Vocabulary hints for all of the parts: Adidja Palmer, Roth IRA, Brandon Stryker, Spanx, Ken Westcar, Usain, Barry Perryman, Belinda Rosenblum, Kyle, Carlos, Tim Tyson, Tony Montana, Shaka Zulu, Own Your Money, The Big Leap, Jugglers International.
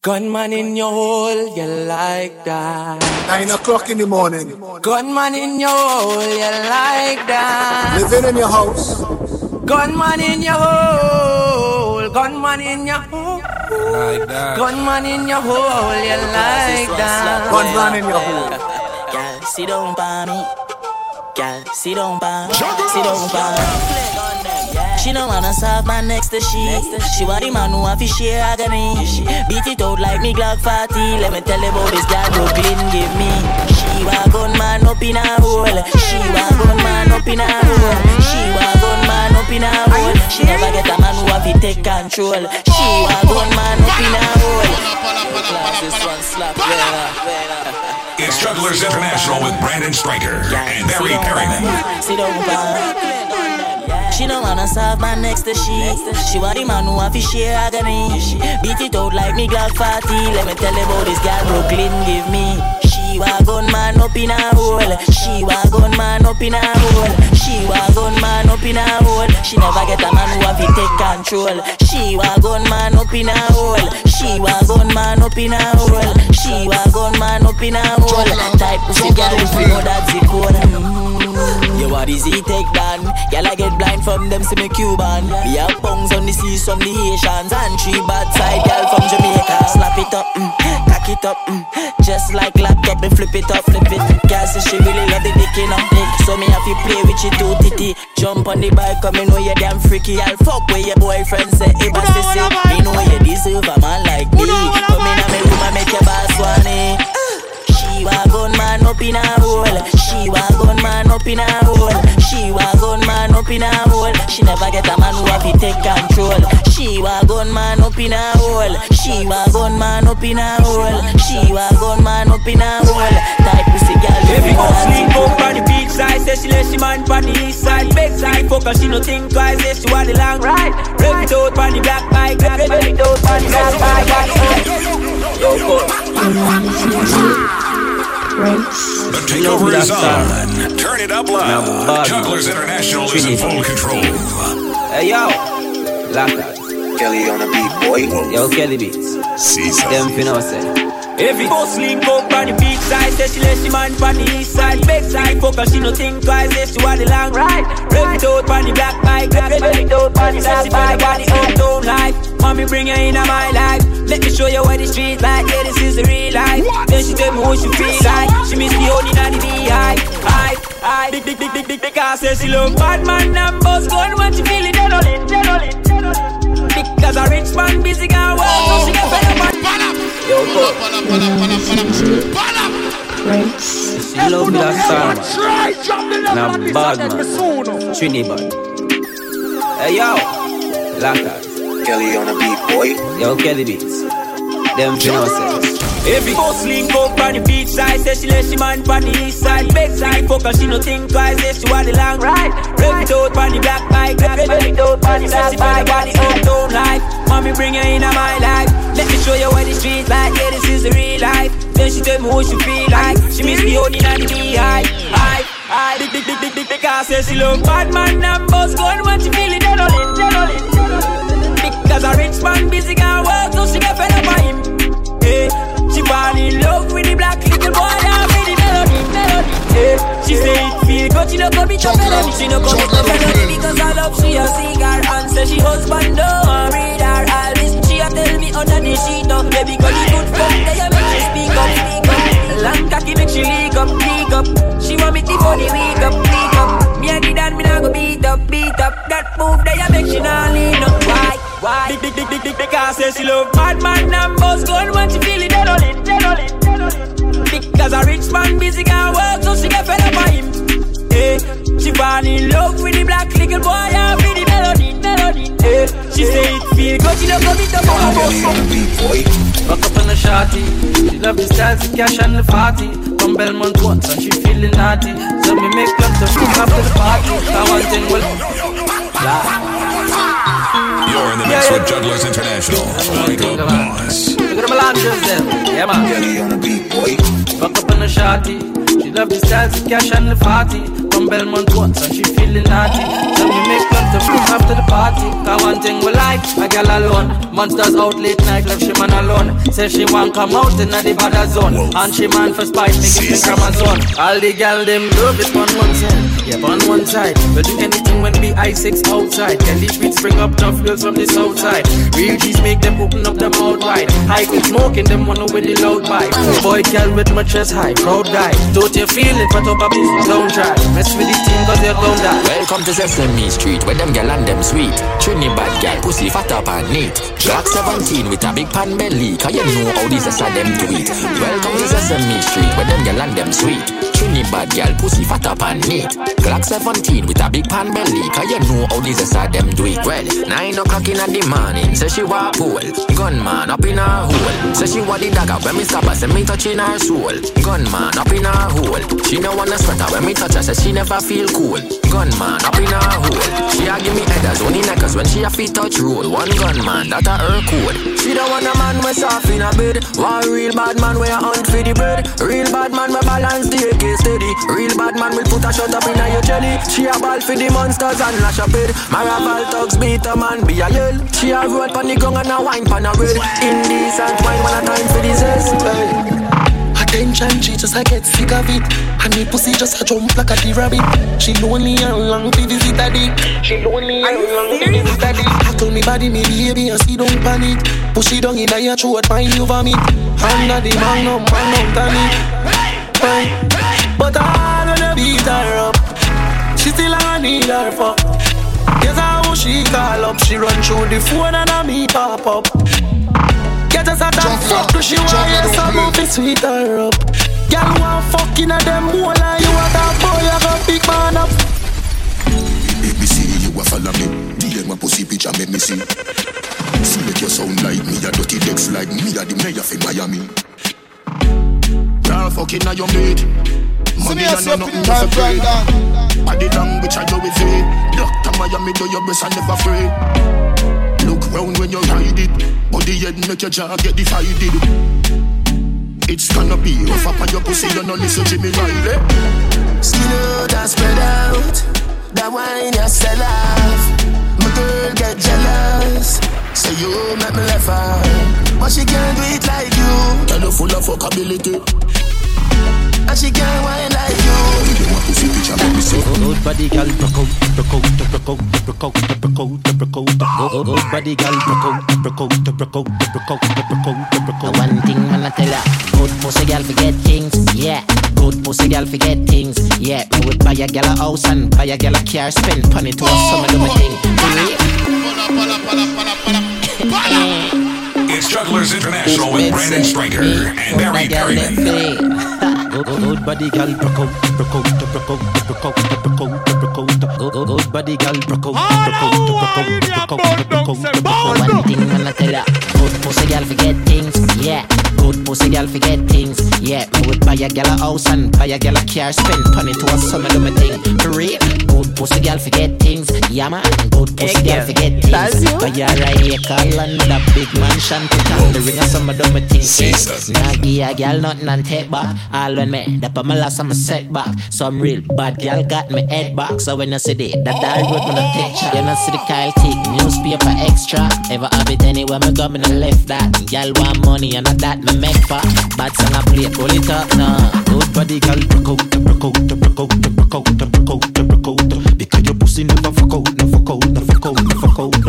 Gunman in your hole, you like that. 9 o'clock in the morning. Gunman in your hole, you like that. Living in your house. Gunman in your hole. Gunman in your hole. Like that. Gunman in your hole, you like that. Gunman in your hole. Girl, sit down by me. Girl, sit down by me. Sit down by me. She don't wanna serve my next to she want the man who have to share agony. Beat it out like me Glock 40. Let me tell you about this guy Brooklyn give me. She was gun man up in her hole. She was gun man up in her hole. She was gun man up in her hole. She never get a man who have to take control. She was gun man up in her hole. This one slap, it's Jugglers International with Brandon Stryker and Barry Perryman. Sit down. She don't wanna serve my next to she want the man who have to share agony. Beat it out like me Glock 40. Let me tell you about this girl Brooklyn give me. She was gun man up in her hole. She was gun man up in her hole. She was gun man up in her hole. She never get a man who have to take control. She was gun man up in her hole. She was gun man up in her hole. She was gun man up in her hole. Type pussy girl if you know that's the code. You are the Z-Tech band. Girl, I get blind from them, see me Cuban. We have pongs on the seas from the Haitians. And three bad side girl from Jamaica. Slap it up, cock it up, just like laptop and flip it up, flip it. Girl, so she really love the dick in her dick. So me have to play with you too, titty. Jump on the bike, come in, know you damn freaky. I'll fuck with your boyfriend, say, hey, boss, this is. You know you deserve a man like me. Come in and me room and make your boss one, eh? She was gun man up in her hole. She was gun man up in her hole. She was gun man up in her hole. She never get a man who have to take control. She was gun man up in her hole. She was gun man up in her hole. She was gun man up in her hole. Type pussy girl. Every go sleep up on the beach side. Say she let she man on the east side. Big side fuck and she no think twice. Say she want the long ride. Break it out on the black bike. Break it out on the black bike. Yo, fuck. The takeover is on. Turn it up loud. Jugglers International is in full control. Hey yo, lock that. Kelly on the beat, boy. Yo, Kelly beats. Season. Them finna every boss link up on the beach side. Say she let she man on the east side. Big side fuck and she no think twice. Say she want the long ride. Break it out on the black bike. Break it out on the black bike. Say she better go the uptown life. Mommy bring her into my life. Let me show you what the street like. Yeah, this is the real life. Then she tell me what she feel like. She miss the only night in the I big, big, big, big, big, big car. Say she love bad man and boss gun. When she feel it, dead on it, dead on it, dead on it. Because a rich man busy got work. So she get better man. Yo, she love me that song. And I'm bad man. Trinidad. Hey yo, Lacaz Kelly on the beat, boy. Yo, Kelly beats. Them fiancés. Every boss link up on the beach side. Say she let she man on the east side. Big side fuck and she no think twice. Say she want the long ride. Break it out on the black bike. Break it out on the black bike. Say she better go the uptown life. Mommy bring her into my life. Let me show you what the street like. Yeah, this is the real life. Then she tell me what she feel like. She miss the old in the beehive. I big, big, big, big, big, big car. Say she love bad man and boss gun. When she feel it, dead on it, dead on it. Cause a rich man busy got work, so she get fed up by him. Hey, she fall in love with the black little boy and with the melody. Hey, she say it feel good, she no commit to felony. She no commit to felony because I love she a cigar and say she husband no and read her all this. She a tell me under the sheet now, baby, cause she good friend they a make she speak up, speak up. Long cocky make she leak up, leak up. She want me to go the week up, week up. Me and the dad, me now go beat up, beat up. That move they a make she not lean up, why? Why? Big, big, big, big, big, big car. Say she love bad man and boss gun. When she feel it, dead on it, dead on it, dead on it. Because a rich man busy got work, so she get fed up by him. Hey, she fall in love with the black little boy and with the melody, melody. Hey, she say it feel good, she don't go meet the boy. Buck up on the shawty. She love the styles, the cash and the party. From Belmont once and she feeling naughty. So me make plans to pick up the party. I want in well. Yeah. You're in the mix with Jugglers International. Michael Boss. Look at the Melanias then. Yeah, man. Kelly on the beat, boy. Fuck up on the shawty. She love the styles, the cash and the party. From Belmont once and she feeling naughty. Tell me make up like to freak after the party. Cause one thing we like, a girl alone. Monsters out late night, left she man alone. Say she want come out in the border zone. And she man for spite, make it think Amazon. All the girl them love it on one side. Yeah, on one side. We'll do anything when we I-6 outside. Can these streets bring up tough girls from the south side? Real G's make them open up their mouth wide. High with smoking, them wanna with the loud vibe. Boy girl with my chest high, proud guy. Don't you feel it, but up a bit, don't try. Mess with the team cause they're down die. Welcome to Sesame Street, where them girl and them sweet. Trinidad girl, pussy fat up and neat. Black 17 with a big pan belly, cause you know how these are them do it. Welcome to Sesame Street, where them girl and them sweet. Trinidad girl, pussy fat up and neat. Black 17 with a big pan belly, cause you know how these are them do it. Well, 9 o'clock in the morning, say she wa pool. Gunman up in her hole, say she wa the dagger when me stop her, say me touching her soul. Gunman up in her hole, she no wanna sweat her when me touch her, say she never feel cool. Gunman up in her hole, she a give me headers only neckers when she a feet touch roll. One gunman that a her code. She don't want a man we soft in a bed. One real bad man we a hunt for the bread. Real bad man we balance the AK steady. Real bad man will put a shot up in a your jelly. She a ball for the monsters and lash a bed. Maraval thugs beat a man be a yell. She a roll pan the gong and a wine pan a red. Indecent wine when a time for the zest. Attention, she just a get sick of it. And the pussy just a jump like a de rabbit. She lonely and long to visit a dick. She lonely and long to visit a dick. I told me body, me baby, and she don't panic. Push it down in your throat, find you vomit. Under the man up, turn it. But I wanna beat her up. She still I need her fuck. Guess how she call up. She run through the phone and I me pop up. Get us a damn fuck, cause she want you some of the sweet her up. Girl, you want fucking a damn wall and you want that boy, you got big man up. If me see you a follow me, DM a pussy picture make me see. See make you sound like me, a dirty decks like me, a the mayor of Miami. Girl, fucking a your maid. Money and no nothing was afraid. Body language I do with it. Doctor Miami do your best and never afraid. Look round when you hide it, but the head make your jaw get divided. It's gonna be rough up on your pussy, you know listen to me right, eh? Skinner that spread out, that wine you sell off. My girl get jealous, say you make me laugh out. But she can't do it like you, and you full of fuckability. And she can't wine like you. Old body gal, one thing man tell her, good pussy gal forget things, yeah. Good pussy gal forget things, yeah. We would buy a gal a house and buy a gal a car, spend money to us some of them thing. It's Jugglers International with Brandon Stryker and Barry Perryman. Old body gal, old body gal, one thing man I tell ya, good pussy gal forget things, yeah. Good pussy gal forget things, yeah. We would buy a gal a house and buy a gal a car, spend money to us some of them thing. For real, good pussy gal forget things, yeah man. Good pussy gal forget things, but you're right here calling the big mansion, put on the ring of some of them things. Nah give a gal nothing and take back. All when me, that my last I'm a setback. Some real bad gal got me head back. So when I see that I wrote when I take you know see the Kyle take newspaper extra. Ever have it anywhere me go, me no left that. Y'all want money and not that me make for. Bad song I play, pull it up now. Good body gal, broke out. Because your pussy never fuck out.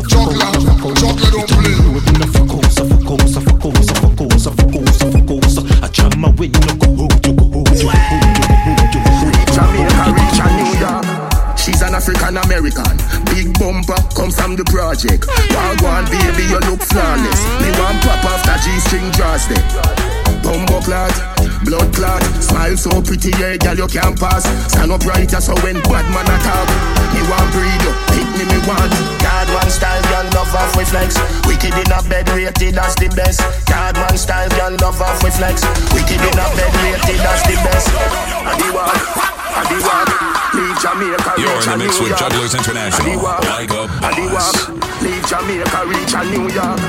Chocolate don't play. So fuck out. I try my way, no go. Jamaica, rich and New York. She's an African American. Big bumper comes from the project. Wagwan baby, you look flawless. Me want pop off that G-string dress there. Bumbo clot, blood clot. Smile so pretty, yeah, girl, you can't pass. Stand up right, so when bad man attack. Me want breed up, hit me, me want. God one style, girl, love off with flex. Wicked in a bed, rated as the best. God one style, girl, love off with flex. Wicked in a bed, rated as the best. Adi walk, leave Jamaica, reach in the mix with Jugglers International. Like a boss. Leave Jamaica, reach a New York.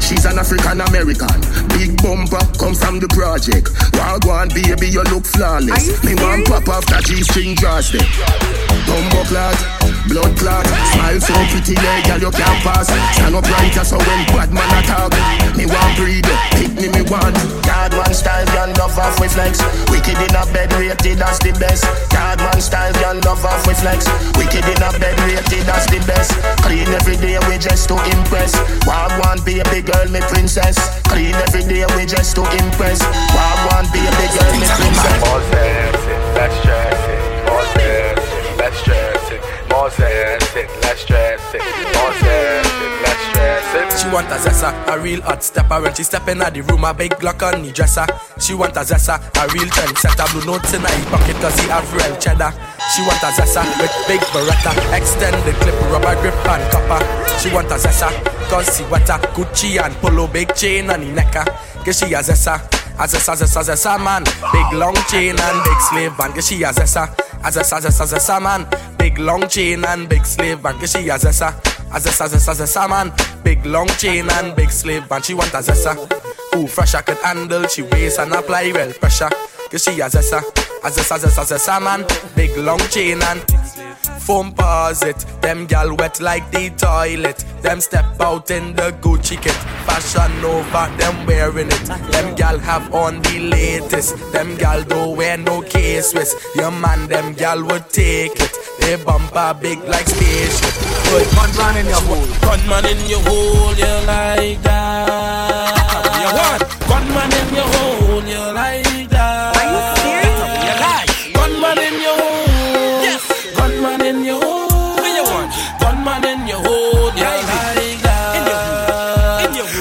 She's an African-American. Big bumper come from the project. Wagwan, baby, you look flawless. Me one pop off that G-string draws them. Bumbo clot, blood clot. Smile so pretty, yeah, girl, you can't pass. Stand up right as so when bad man attack. Me one breed, pick me, me one. Card one style, girl, love off with flex. Wicked in a bed, rated as the best. Card one style, girl, love off with flex. Wicked in a bed, rated as the best. Clean every day, we just to impress. Wagwan, baby, girl, me princess. Clean every day, we just to impress. Wagwan, baby, girl, me princess. More sense, less stress it. More sense, less stress it. More sense, less stress it. More sense, less stress it. She want a zessa, a real hot stepper. When she step in the room, a big Glock on the dresser. She want a zessa, a real trend setter. Blue notes in her pocket cause he have real cheddar. She want a zessa with big Beretta. Extend the clip, rubber grip and copper. She want a zessa cause she wet her. Gucci and polo, big chain on the necker. Cause she a zessa, a zessa, zessa, zessa man. Big long chain and big slave band. Cause she a zessa, a zessa, zessa, zessa man. Big long chain and big slave band. Cause she a zessa, a zessa, zessa, zessa man. Big long chain and big slave band. She want a zessa who fresher could handle. She weighs and apply real pressure. Cause she a zessa, a zessa, zessa, zessa man. Big long chain and foam posit. Them gal wet like the toilet. Them step out in the Gucci kit. Fashion Nova, them wearing it. Them gal have on the latest. Them gal don't wear no K-Swiss. Your man, them gal would take it. They bumper big like spaceship. Gunman in your hole. Gunman in your hole, you like that. Gunman in your hole, you like that.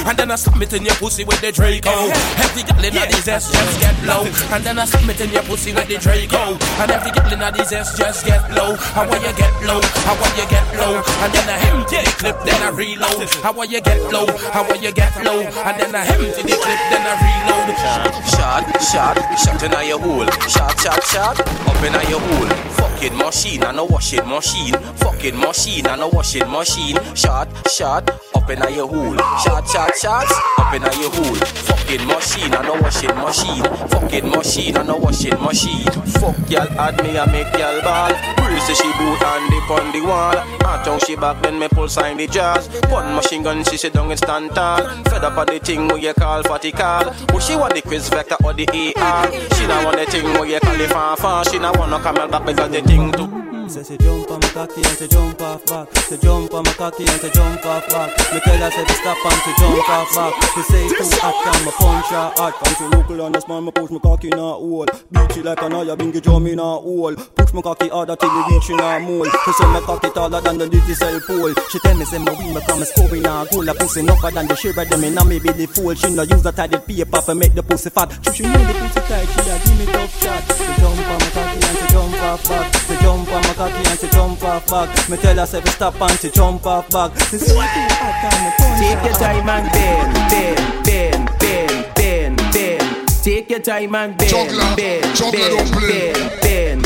And then I submit in your pussy with the Draco. Every gallon of these ass just get low. And then I submit in your pussy with the Draco. And every gallon of these ass just get low. And when you get low, and when you get low. And then I empty the clip, then I reload. And when you get low, and when you get low. And then I empty the clip, then I reload. Shot, shot, shot in your hole. Shot, shot, shot, up in your hole. Fucking machine and a washing machine. Fucking machine and a washing machine. Shot, shot, up in your hole. Shot, shot, shot. Up in your hole. Fucking machine and a washing machine. Fucking machine and a washing machine. Fuck y'all add me and make y'all ball. Bruce she boot and dip on the wall. I tongue she back then me pull sign the jazz. One machine gun she sit down and stand tall. Fed up at the thing where you call fatty call. Who she want the quiz vector or the AR. She not want the thing where you call the fanfare. She not want no camel back because the thing too. Say she jump on my cocky and she jump off back. She jump on my cocky and she jump off back. Me tell her to stop and she jump off back. She say too hot and my punch her hard. And she local and the small me push my cocky in her hole. Beat she like an aya bingy drum in her hole. Push my cocky harder till we reach in her mole. She say my cocky taller than the little cell pole. She tell me say my wee me come scoring her goal. Her pussy nuffer than the shiver them in her me belly fool. She no use a tidied paper for make the pussy fat. She know the pussy tight she a give me tough shot. She jump on my cocky and she jump off back. She jump on my cocky and she jump off back. Me tell her to stop and she jump off back. Take your time and bend, bend, bend, bend, bend. Take your time and bend, bend, bend, bend, bend.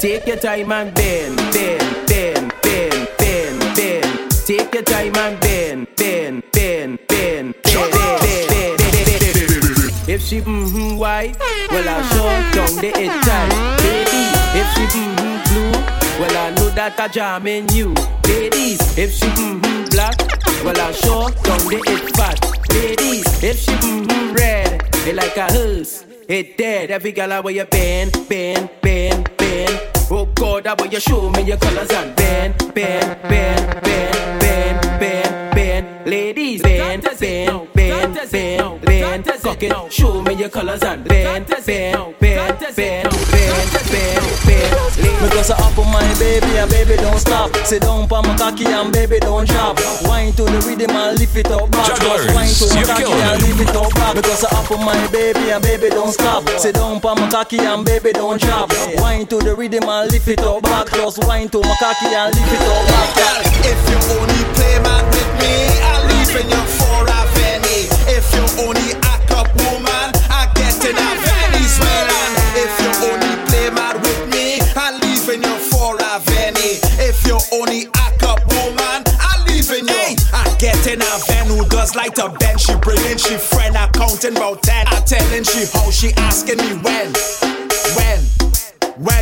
Take your time and bend, bend, bend, bend, bend, bend. Take your time and bend, bend, bend, bend, bend. If she white, well I show down the itch. Baby, if she well, I know that I jam in you. Ladies, if she black, well, I sure don't let it fat. Ladies, if she red, it like a hearse, it dead. Every girl I wear your bend, bend, bend, bend. Oh God, I wear you show me your colors and bend, bend, bend, bend, bend, bend, bend. Ladies, bend, bend, bend, bend, bend. Cock it, show me your colors and bend, bend, bend, bend, bend, bend. Because I up on my baby and baby don't stop. Sit down pa my cocky and baby don't drop. Wine to the rhythm and lift it up back. Wine to my cocky and lift it up back. Because I up on my baby and baby don't stop. Sit down pa my cocky and baby don't drop. Wine to the rhythm and lift it up back. Just wine to my cocky and lift it up back. If you only play man with me, I'll leave in your 4 Avenue. If you only act up woman, I get in a Venezuelan. If you only play man with me, I leave in your 4 Avenue. just like to bend. She brilliant, she friend, I counting about 10. I telling she how, she asking me when.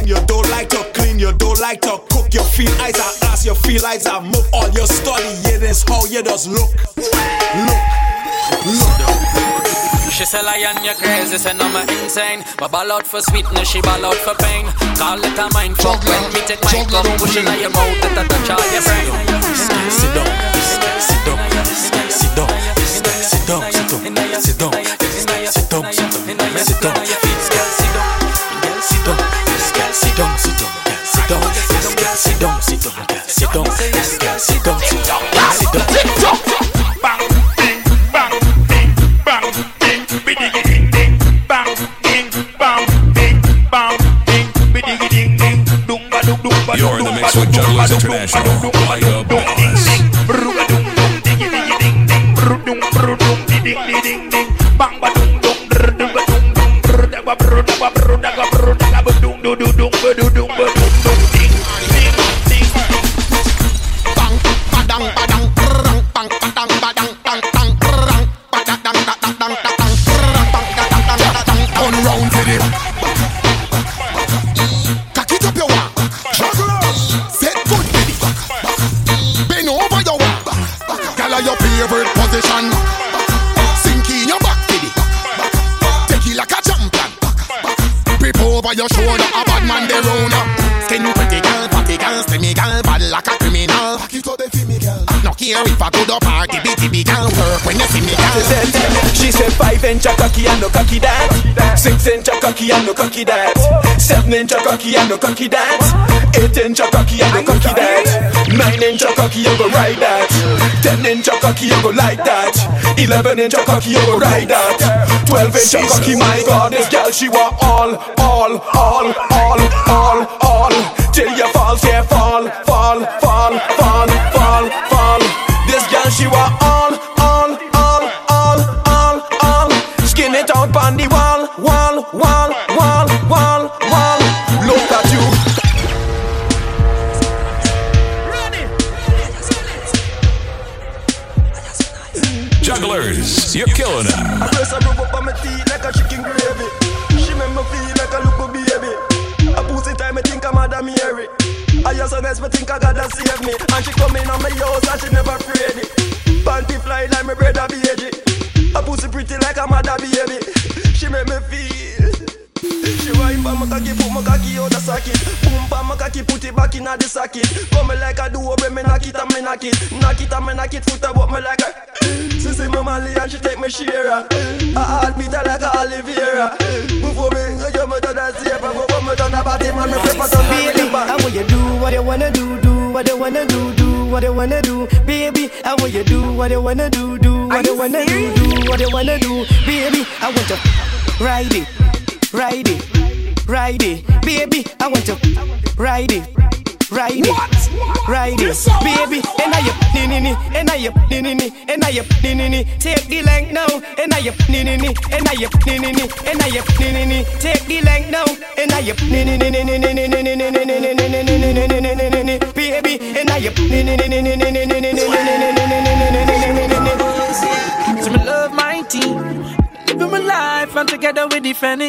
You don't like to clean, you don't like to cook. You feel eyes are ass, you feel eyes are muck. All your study, it is how you just look. She say lion, you're crazy, say no, I'm insane. But ball out for sweetness, she ball out for pain. Call it a mind fuck when me take my cup, push it out your mouth, that I touch all your brain. Sit down, sit down, sit down, sit down, sit down, sit down, sit down, sit down, sit down, sit down, sit down. Sit down, sit down, sit down, sit down, sit down, sit down, sit down. You're in the mix with Jugglers International. Light up your shoulder, a bad man de rona. Skin pretty girl, fatty girl, semi girl, bad like a criminal. Pack it up and feel me girl. No care if I go to party, bitty be girl. Work when you see me girl. She said 5 inch a cocky and no cocky dance. 6 inch a cocky and no cocky dance. 7 inch a cocky and no cocky dance. 8 inch a cocky and no cocky dance. 9 inch a cocky you go ride that. 10 inch a cocky you go like that. 11 inch a cocky you go ride that. 12 inch a cocky, my God, this girl she want all till you fall, yeah, fall. This girl she want all. Skin it out on the wall. Look at you. Jugglers, you're killing them. I press a rub up on my teeth like a chicken gravy. She make me feel like a little baby. A pussy time, I think I'm mad at me, Eric. I just honest, but think I gotta save me. And she come in on my house and she never afraid it. Panty fly like my brother, baby. A pussy pretty like a mother, baby. She make me feel. She ride by my cocky, put my cocky out the socket. Boom, by my cocky, put it back in the socket. Come like I do, when me knock it and me knock it. Knock it and me knock it, foot about me like a. She see my Mali and she take me shearer. A heartbeat like a Oliveira. Move over, you me to the zebra. Move over, me to the body, man, me flip on the river. I want you do what you wanna do what you wanna do what you wanna do. Baby, I want you do what you wanna do what you wanna do what you wanna do. Baby, I want you ride it, ride it, ride it. Baby, I want you ride it. Ride it, ride it, baby. And I up, nini, and I up, nini, and I up, nini. Take the length now, and I up, nini, and I up, nini, and I up, nini. Take the length now, and I up, nini, baby. And I up, nini. So me love my team, living my life, I'm together with the family.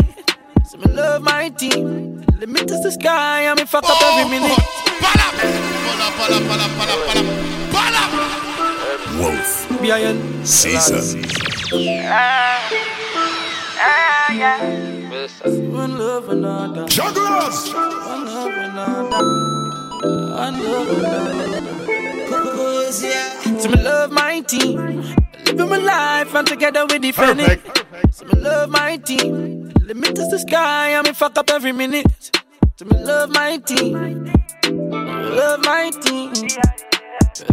So me love my team, limit is the sky, I'm in fuck up every minute. Wolf Caesar. One love another. Jugglers. One love another. So me love my team, living my life, I'm together with the family. So me love my team, limit is the sky, I'm in fuck up every minute. So me love my team, love my team,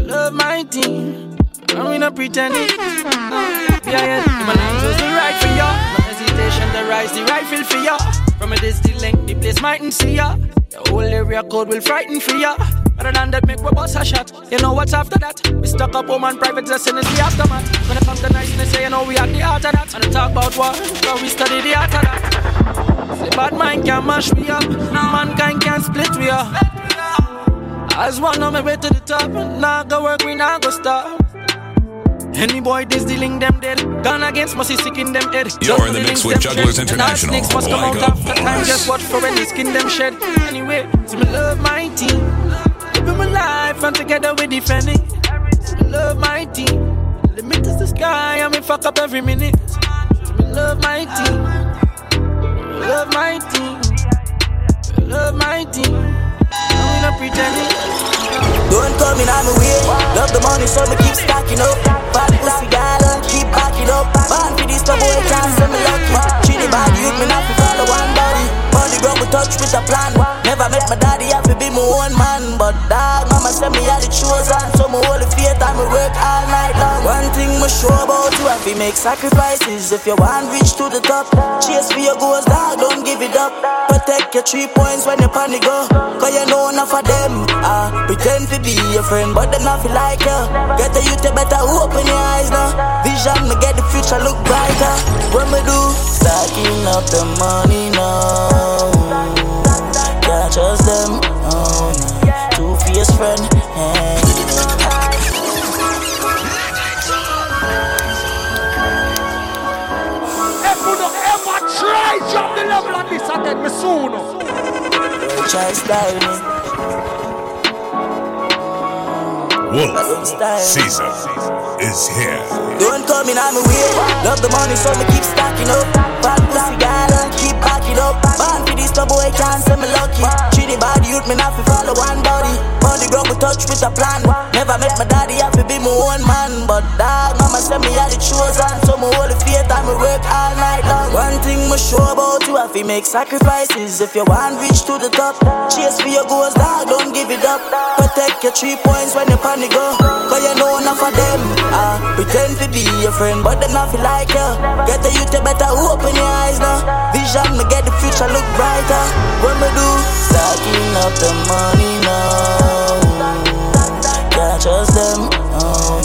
love my team. I'm in a pretending. Yeah. My name was the right for ya. No hesitation, the rise, the rifle for ya. From a this the length, the place mightn't see ya. The whole area code will frighten for ya. Other than that, make my boss a shot. You know what's after that? We stuck up home and private lesson is the aftermath. When it comes to niceness, say you know we had the art of that. And I talk about war, but we study the art of that. The bad mind can mash me up, mankind can split me up. As one on my way to the top, now go work, we now go stop. Any boy this dealing them dead. Gun against must sick in them head. You're in the mix with Jugglers International. And must come out after time. Just watch for when they skin them shed. Anyway, so me love my team. Living my life and together we defend it. Me love my team. Limit is the sky and me fuck up every minute. So me love my team. Love my team. Love my team. I'm not pretending. Don't come in, I'm away. Love the money, so me keep stacking up. Bad pussy gala, keep backing up. Man for this double A chance, so me lock it. Chilly bad youth, me not fi follow one daddy. Money grow, me touch with a plan. Never met my daddy, I fi be my own man. But dog, mama said me had it shows on. So me hold the faith and me work all night long. One thing me sure about you, I fi make sacrifices. If you want reach to the top, chase for your goals, dog, don't give it up. Protect your 3 points when you panic go. Cause you know enough of them. Pretend to be your friend, but they not feel like you. Get the youth, you better open your eyes now. Vision, me get the future look brighter. What me do? Stacking up the money now. Can't trust them, oh no. Two-faced friend, hey. If you don't ever try jump the level like this, I get me soon. Try styling. Wolf season is here. Don't come in, I'm away. Love the money, so me keep stacking up. Bad pussy gala, keep backing up. Man for this double A chance, so me lucky. Chilly bad youth, me not fi follow one body. Money grow, me touch with a plan. Never met my daddy, I fi be my own man. But dog, mama said me had it shows on. So me hold the faith and me work all night long. One thing me sure about you, I fi make sacrifices. If you want reach to the top, chase for your goals, dog, don't give it up. Protect your 3 points when you panic. Go, cause you know enough of them. Pretend to be your friend, but they not feel like you. Get the youth, you better open your eyes now. Vision, me get the future look brighter. What me do? Stacking up the money now. Can't trust them, oh no.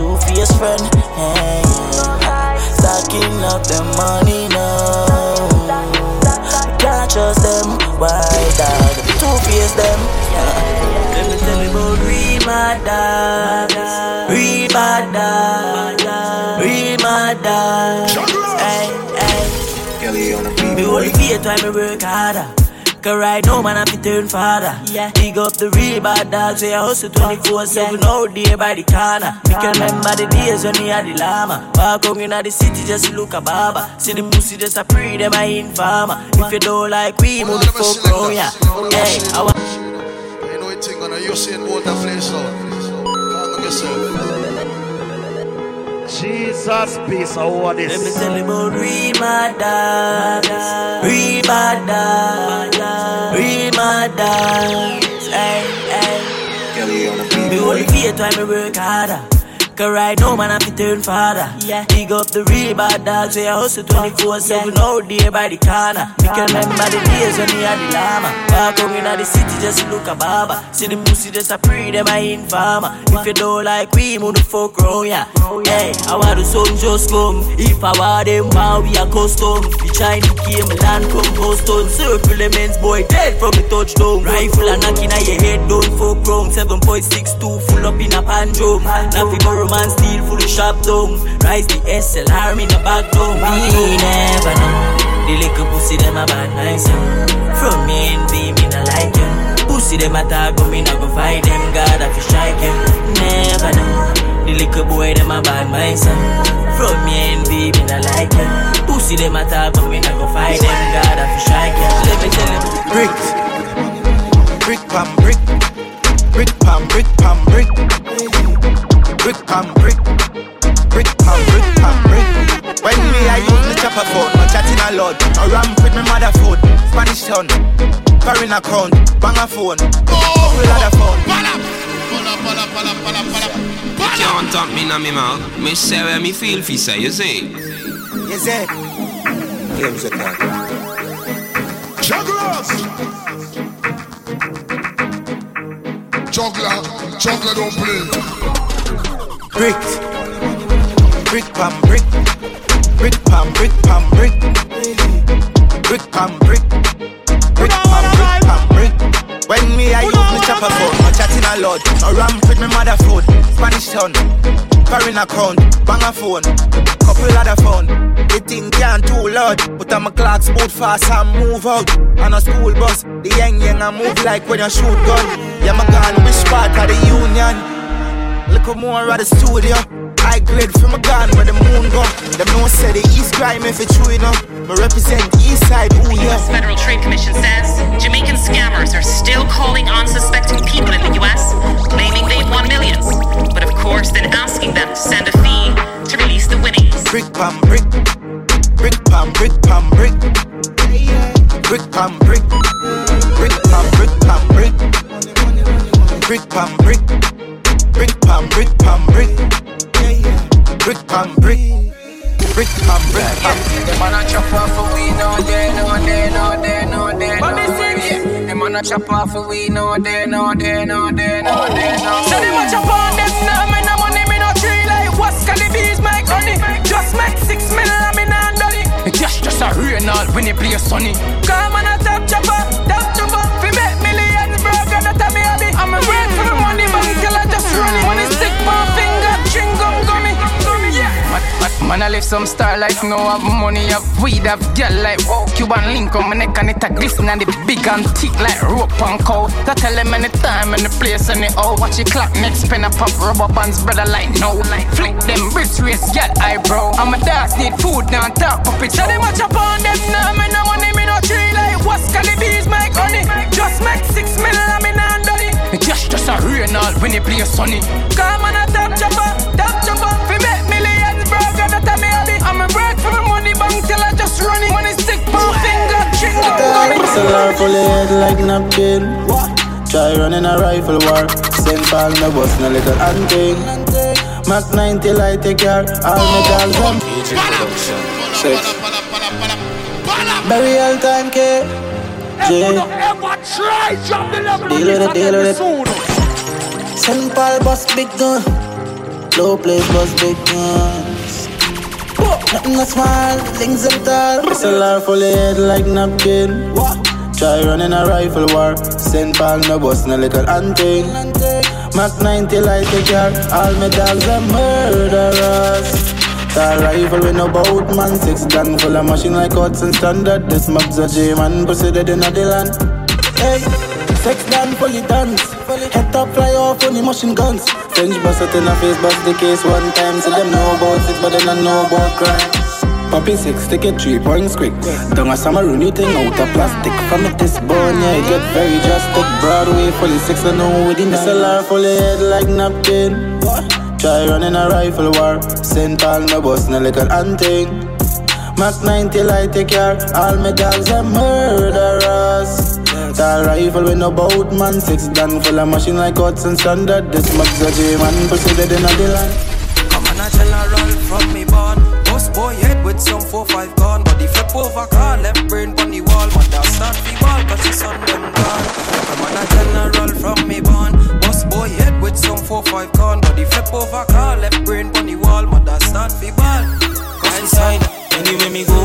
Two-faced friend, hey, yeah. Stacking up the money now. Can't trust them, why dog? Two-faced them, yeah. Let me tell you about real mad dogs. Real bad dogs. Real mad dogs. Ay, ay. Me only fear try me work harder. Cause right now man I fi turn father. Big up the real bad dogs. We a hustle 24/7 out there by the corner. We can remember the days when we had the llama. Walk out in the city just look a barber. See the pussy just a pre them a informer. If you don't like we move the fuck round ya. Ay, I want Usain water flames out. Calm yourself. Jesus, peace, I want this. Let me tell you about Remadads. Hey. Me only fear try me work harder. Cause right now man I fi turn father. Big up the real bad dogs. We a hustle 24/7 out there by the corner. We can remember the days when we had the llama. Walk out in the city just look a barber. See the pussy just a pre them a informer. If you don't like we move the fuck round ya. Hey, I want the sun just come. If I want them wow we a custom. We trying to kill my land from Boston. Circle the men's boy dead from the touchdown. Rifle a knocking at your head don't fuck wrong. 7.62 full up in a pandrum. Now we borrow man steal full of shop down. Rise the SLR in the back down. We never know. The little pussy them a bad nice yeah. From me and me, me not like you yeah. Pussy them a tag but me not go fight them. God I fi strike you yeah. Never know. The little boy them a bad nice yeah. From me and me, me not like you yeah. Pussy them a tag but me not go fight them. God I fi strike you yeah. Let me tell you. Brick. Brick pam brick. Brick pam brick pam brick. Brick pam brick, brick pam brick pam brick. When me I use the chopper phone, I'm chatting a lot. I ramp with my mother phone, Spanish town, foreign account, banger phone, couple other phone. Can't talk me na me mouth, me say where me feel fi say, you see? You see? Games a card. Jugglers! Juggler, juggler don't play. Brick, brick pam brick, brick pam brick pam brick, brick pam brick, brick pam brick pam brick. When me I use my chopper phone, I'm chatting a lot. I ramp with my mother phone, Spanish town, Carrying account, bang a phone, couple of the phone. They think can't too loud, but I'm a clock sport fast and move out. On a school bus, the yang I move like when you shoot gun. Yeah, my gun, which part of the union? Look more at the studio. I grade from a gun where the moon go. Them no say the East crime if it's true enough. Me represent East Side, ooh yeah. The US Federal Trade Commission says Jamaican scammers are still calling on suspecting people in the US, claiming they've won millions, but of course then asking them to send a fee to release the winnings. Brick pam brick, brick pam brick pam brick, brick pam brick, brick pam brick pam brick, brick pam brick, brick pam brick pam brick. Brick pam brick, brick pam brick pam. The man a chop off a we know they know they know they know they know. The man a chop off a we know they know they know they know they know. So the man chop off them now, me no money, me no tree like what's gonna be is my money. Just make 6 million, I me no dolly. The cash just a rain all when it play a sunny. Come on a top chopper, top chopper. We make millions, bro, girl, that a me hobby. I'm a wait for the money, but still I just run it. Money stick my finger, ching gum gummy. Man, I left some star life, no have money, have weed, have girl like wow. Cuban link on my neck and it a glisten and it big and thick like rope and cow. That tell him any time and the place and it all. Watch your clock next, pen a pop, rubber bands, brother like no. Flick them rich race, girl eyebrow. And my dogs need food, now talk up it. So they watch up on them, now me no money, me no tree like what's gonna be is my honey. Just make 6 million, I me no dolly. The cash just a rain all when it play sunny. Come on a top chopper, we make millions. I'm a bread for the money bank till I just run it. Money stick, pound finger, chingo. I got a full head like napkin. Try running a rifle war. St. Paul no bus, no little hunting. Mac 90 light a car. All medals on Egypt production. Sex burial time K J. Ever try drop the level of this deal with it. St. Paul bus big gun. Low place bus big gun. Nothing that's small, things them tall. SLR full of head like napkin. Try running a rifle war. St. Paul no bus, no little hunting. Mac 90 light a car. All my dogs are murderers. Star rifle with no boat man. 6 gun full of machine like Hudson Standard. This mob's a J-man, pussy dead in the land. Hey, 6 gun fully dance. Head top fly off on the machine guns. French bus out in a face, bust the case one time. So them know about it, but they don't know about crime. Poppy 6, take it 3 points quick. Down a summer room, you think out of plastic. From it this born, yeah, it get very drastic. Broadway, fully 6, I know within the cellar. Fully head like napkin. Try running a rifle war. St. Paul no bus, no little hunting. Mac 90 light a car. All my dogs are murderers. Star rifle with no boat man. 6 gun full of machine like Hudson Standard. This mug's a J-man, pussy dead in the land. Come on a general from me born. Boss boy head with some 4-5 gun. Body flip over car, left brain on the wall. Mother start the wall, cause the sun done gone. Come on a general from me born. Boss boy head with some 4-5 gun. Body flip over car, left brain on the wall. Mother start the wall. Cause the sun. Anyway me go,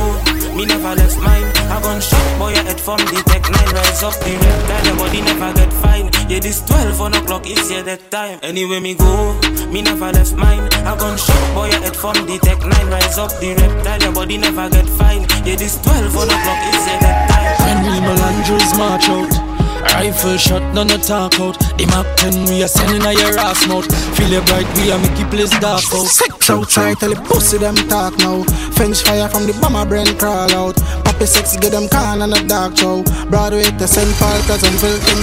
me never left mine. I gon' shot boy your head from the Tech 9. Rise up the reptile, your body never get fine. Yeah, this 12 on o'clock is yeah that time. Anyway me go, me never left mine. I gon' shot boy your head from the Tech 9. Rise up the reptile, your body never get fine. Yeah, this 12 on o'clock is yeah that time. And we Melandros march out. Rifle shot, none no talk out. The Mac 10, we are sending a your ass mouth. Feel it bright, we are making place dark out. Sex outside, tell the pussy them talk now. French fire from the bomber brain crawl out. Poppy sex, get them can and a dark show. Broadway to St. Paul, cause I'm filthy.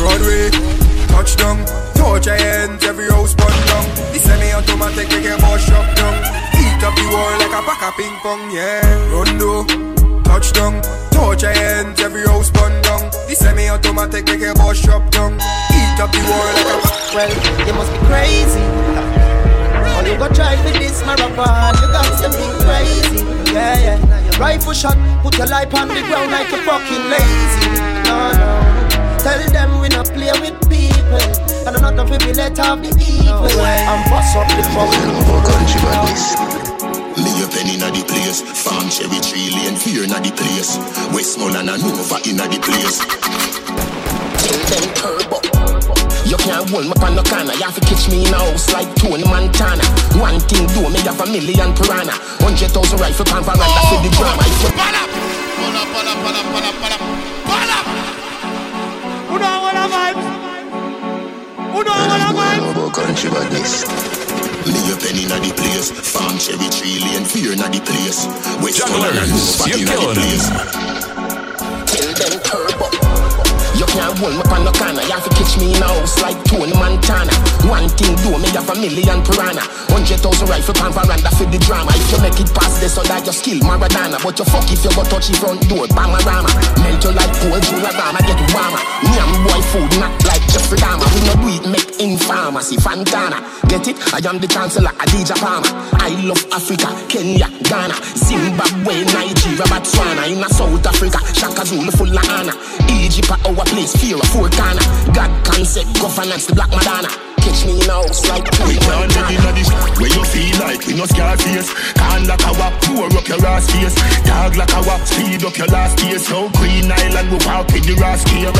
Broadway, touchdown. Torch your hands, every house burn down. The semi-automatic, we get more shot down. Eat up the world like a pack of ping pong, yeah. Rondo. Touchdown, touch your hands, every house burned down. The semi-automatic make a boss drop down. Eat up the world like a... Well, you must be crazy. Or you go try for this marathon. You got something crazy. Yeah, yeah. Rifle shot, put your life on the ground like a fucking lazy. No, no. Tell them we not play with people. And I'm not gonna let out the evil. I'm boss up the fucking country. Lay a penny na the place. Farm cherry tree lane here na the place. Westmoreland and Nova inna the place. Tell them turbo. You can't hold me on the corner. You have to catch me in a house like Tony Montana. One thing do, me have a million piranha. 100,000 rifle pan veranda for the drama. Who don't want a vibe? Who don't want a vibe? I'm going to country about this. Leave a penny na the place, farm cherry tree lane, fear na the place. Jugglers, you're killing us. Tell them turbo. You can't hold me on the corner. You have to catch me in a house like Tony Montana. One thing do, me have a million piranha. 100,000 rifle pan veranda for the drama. If you make it past this, so that you skill Maradona. But you fuck if you go touch the front door, Bamarama. Melt you like cold Juladama, get warmer. Nyam boy food, not like Jeffrey Dahmer. We no do it, make in pharmacy, Fontana. Get it? I am the Chancellor, Adidja Palmer. I love Africa, Kenya, Ghana, Zimbabwe, Nigeria, Botswana. In South Africa, Shaka Zulu full of honor. Egypt at our place, fear of Fortana. God concept, governance, the Black Madonna. Catch me in a house like we can't let in this. Where you feel like we no scar face. Can like our pour up your ass face. Dog like our speed up your last face. So Queen Island we walk in the ass here.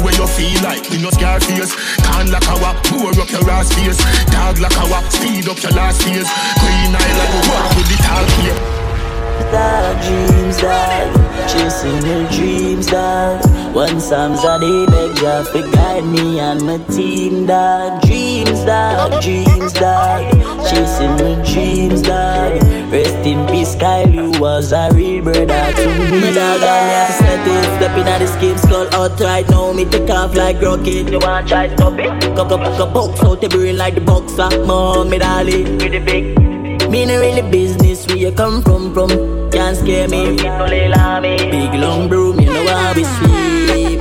Where you feel like we no scar face. Can like our pour up your ass face. Dog like our speed up your last face. Green Island will walk with the talk here. Dog dreams, dog. Chasing your dreams, dog. One Psalms are the beg ya for guide me and my team, dog. Dreams, dog. Dreams, dog. Chasing your dreams, dog. Rest in peace, Kyle, you was a real brother to me, dog. I have to settle, stepping at the schemes, call outright. Now me take off like rocket. You want try stop it? Cock up, box out the brain like the boxer. Mommy, darling, with the big. Me no really business where you come from. Can't scare me. Big long broom, you know how we sleep.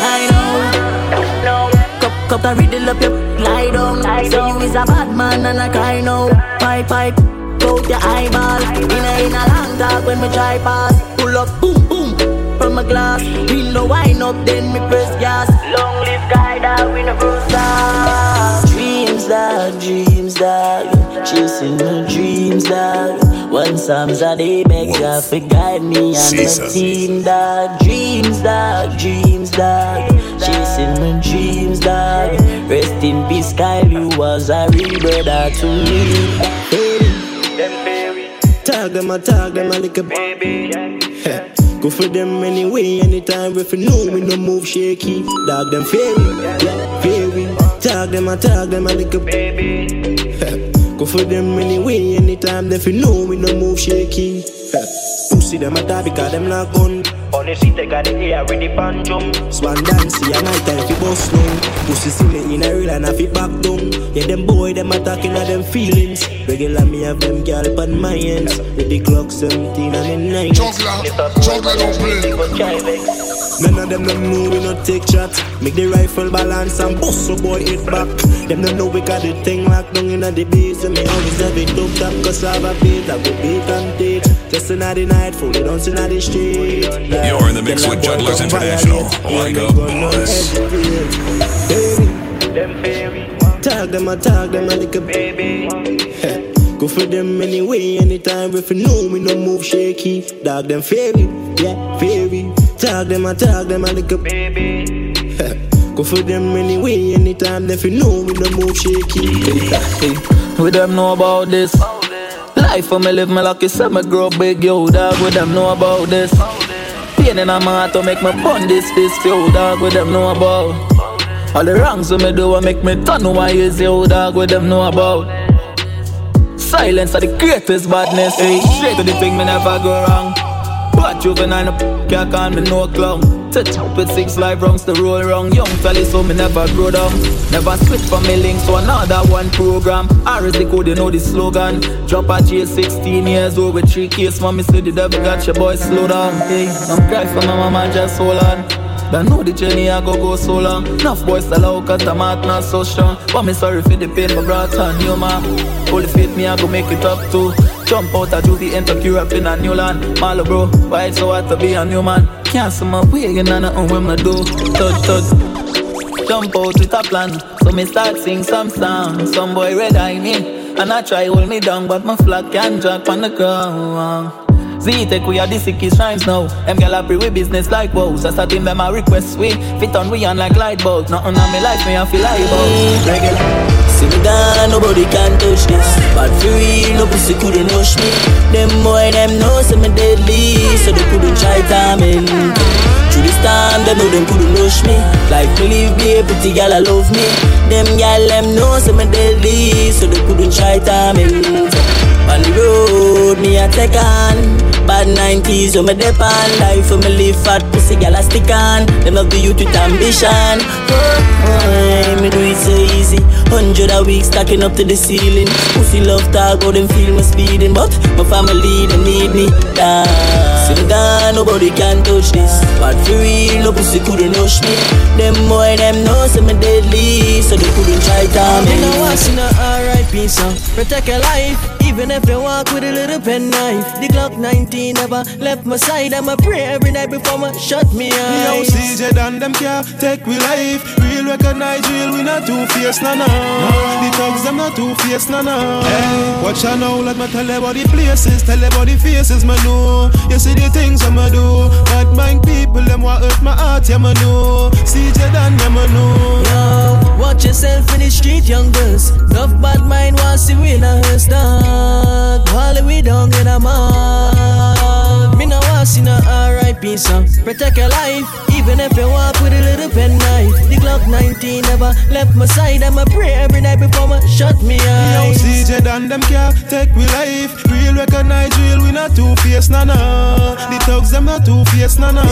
I know. Cup a riddle up your lie down. Say you is a bad man and I cry now. Pipe, out your eyeball. In a long talk when me try pass. Pull up, boom, from a glass. Window wind up, then me press gas. Long live guy that we no cross. Dreams that. Chasing my dreams, dog. One Psalms a day beg ya for guide me and my team, dog. Dreams, dog. Chasing my dreams, dog. Rest in peace, Kyle, you was a real brother to me. Hey. Tag them a little baby. Yeah. Go for them anyway, anytime. If you know we no move shaky, dog them fairy. Tag them a little baby. Yeah. Go for them anyway, anytime they feel no, we no move shaky. Pussy them a die because them not gun. Honestly, they got the air with the panjum. Swan dance, see a night time fi bust down. Pussy see me in a real and I fi back down. Yeah, them boy, them attacking at them feelings. Regular me have them girl on my ends. With the clock 17 and in 9. Juggler don't play. None of them don't know we no take shots. Make the rifle balance and bust so boy hit back. Them don't know we got the thing locked down in the base. And me always have it up top cause I have a beat. I will beat and take. Just in the night, fool, they don't see the street. You're in the mix with Jugglers International. Like up boss. Tag them a little baby. Go for them anyway, anytime. If you know we no move shaky. Dog them fairy. Tag them a little baby. Go for them anyway, anytime. They feel no, we don't move shaky. Hey. We them know about this. Life for me live, my lucky said me grow big, yo dog. We them know about this. Pain in my heart to make me burn this, yo dog. We them know about all the wrongs we me do, I make me turn wise, yo dog. We them know about silence are the greatest badness. Hey, straight to the thing, me never go wrong. But juvenile can't call me no clown. Touch up with 6 live rounds to roll round. Young fella so me never grow down. Never switch from me links to another one program. R is the code, you know the slogan. Drop a jail 16 years old with 3 cases. Mommy said the devil got your boy slow down. Hey, I'm crying for my mama, just hold on. Don't know the journey I go so long. Enough boys sell out cause the mark not so strong. But me sorry for the pain my brought on you man. Holy faith me I go make it up too. Jump out of duty enter Europe in a new land. Malo bro, why it's so hard to be a new man. Can't see my way and I know when I do. Touch jump out with a plan. So me start sing some songs. Some boy red eye me and I try hold me down. But my flag can't drag on the ground. Z-Tech, we are the sickest rhymes now. Them gyal a pre we business like woes. That's a team them a request we fit on we on like light bulbs. Nothing on me life me I feel like bows. See me down, nobody can touch this. But for real, no pussy couldn't rush me. Them boy, them know say me deadly, so they couldn't try timing. Through this time, them know them couldn't rush me. Like me live be a pretty gal, I love me. Them gal, them know say me deadly, so they couldn't try timing. On the road, me a take on. Bad 90s, so me dip on. Life for me live fat, pussy gal a stick on. Them love the youth with ambition. Oh, me do it so easy. 100 a week stacking up to the ceiling. Pussy love talk, how them feel me speeding. But my family, they need me down. Sit down, nobody can touch this. But for real, no pussy couldn't rush me. Them boy, them know say me deadly, so they couldn't try to me. You know what's in a R.I.P. song? Protect your life, even if you walk with a little pen knife. The Glock 19 never left my side. I'ma pray every night before my shut me eyes. You know CJ done them care, take we life. Real recognize real, we not two-faced, no, no. No, the thugs them not two-faced, no, no. Hey, watch out now, let me tell you about the places, tell you about the faces, man, know. You see the things I ma do. Bad mind people, them what hurt my heart, yeah, man, know. CJ done, yeah, man, know. Yo, watch yourself in the street, young girls. Love bad mind, was see we in a hearse, dog. While we don't get a mug. Me no was in a R.I.P. song. Protect your life, even if you walk with a little pen knife. The Glock 19 never left my side. I'ma pray every night before my shut me eyes. Yo, CJ done them care, take we life. Real recognize real, we not two-faced, nah, nah. The thugs them not two-faced, nah, nah.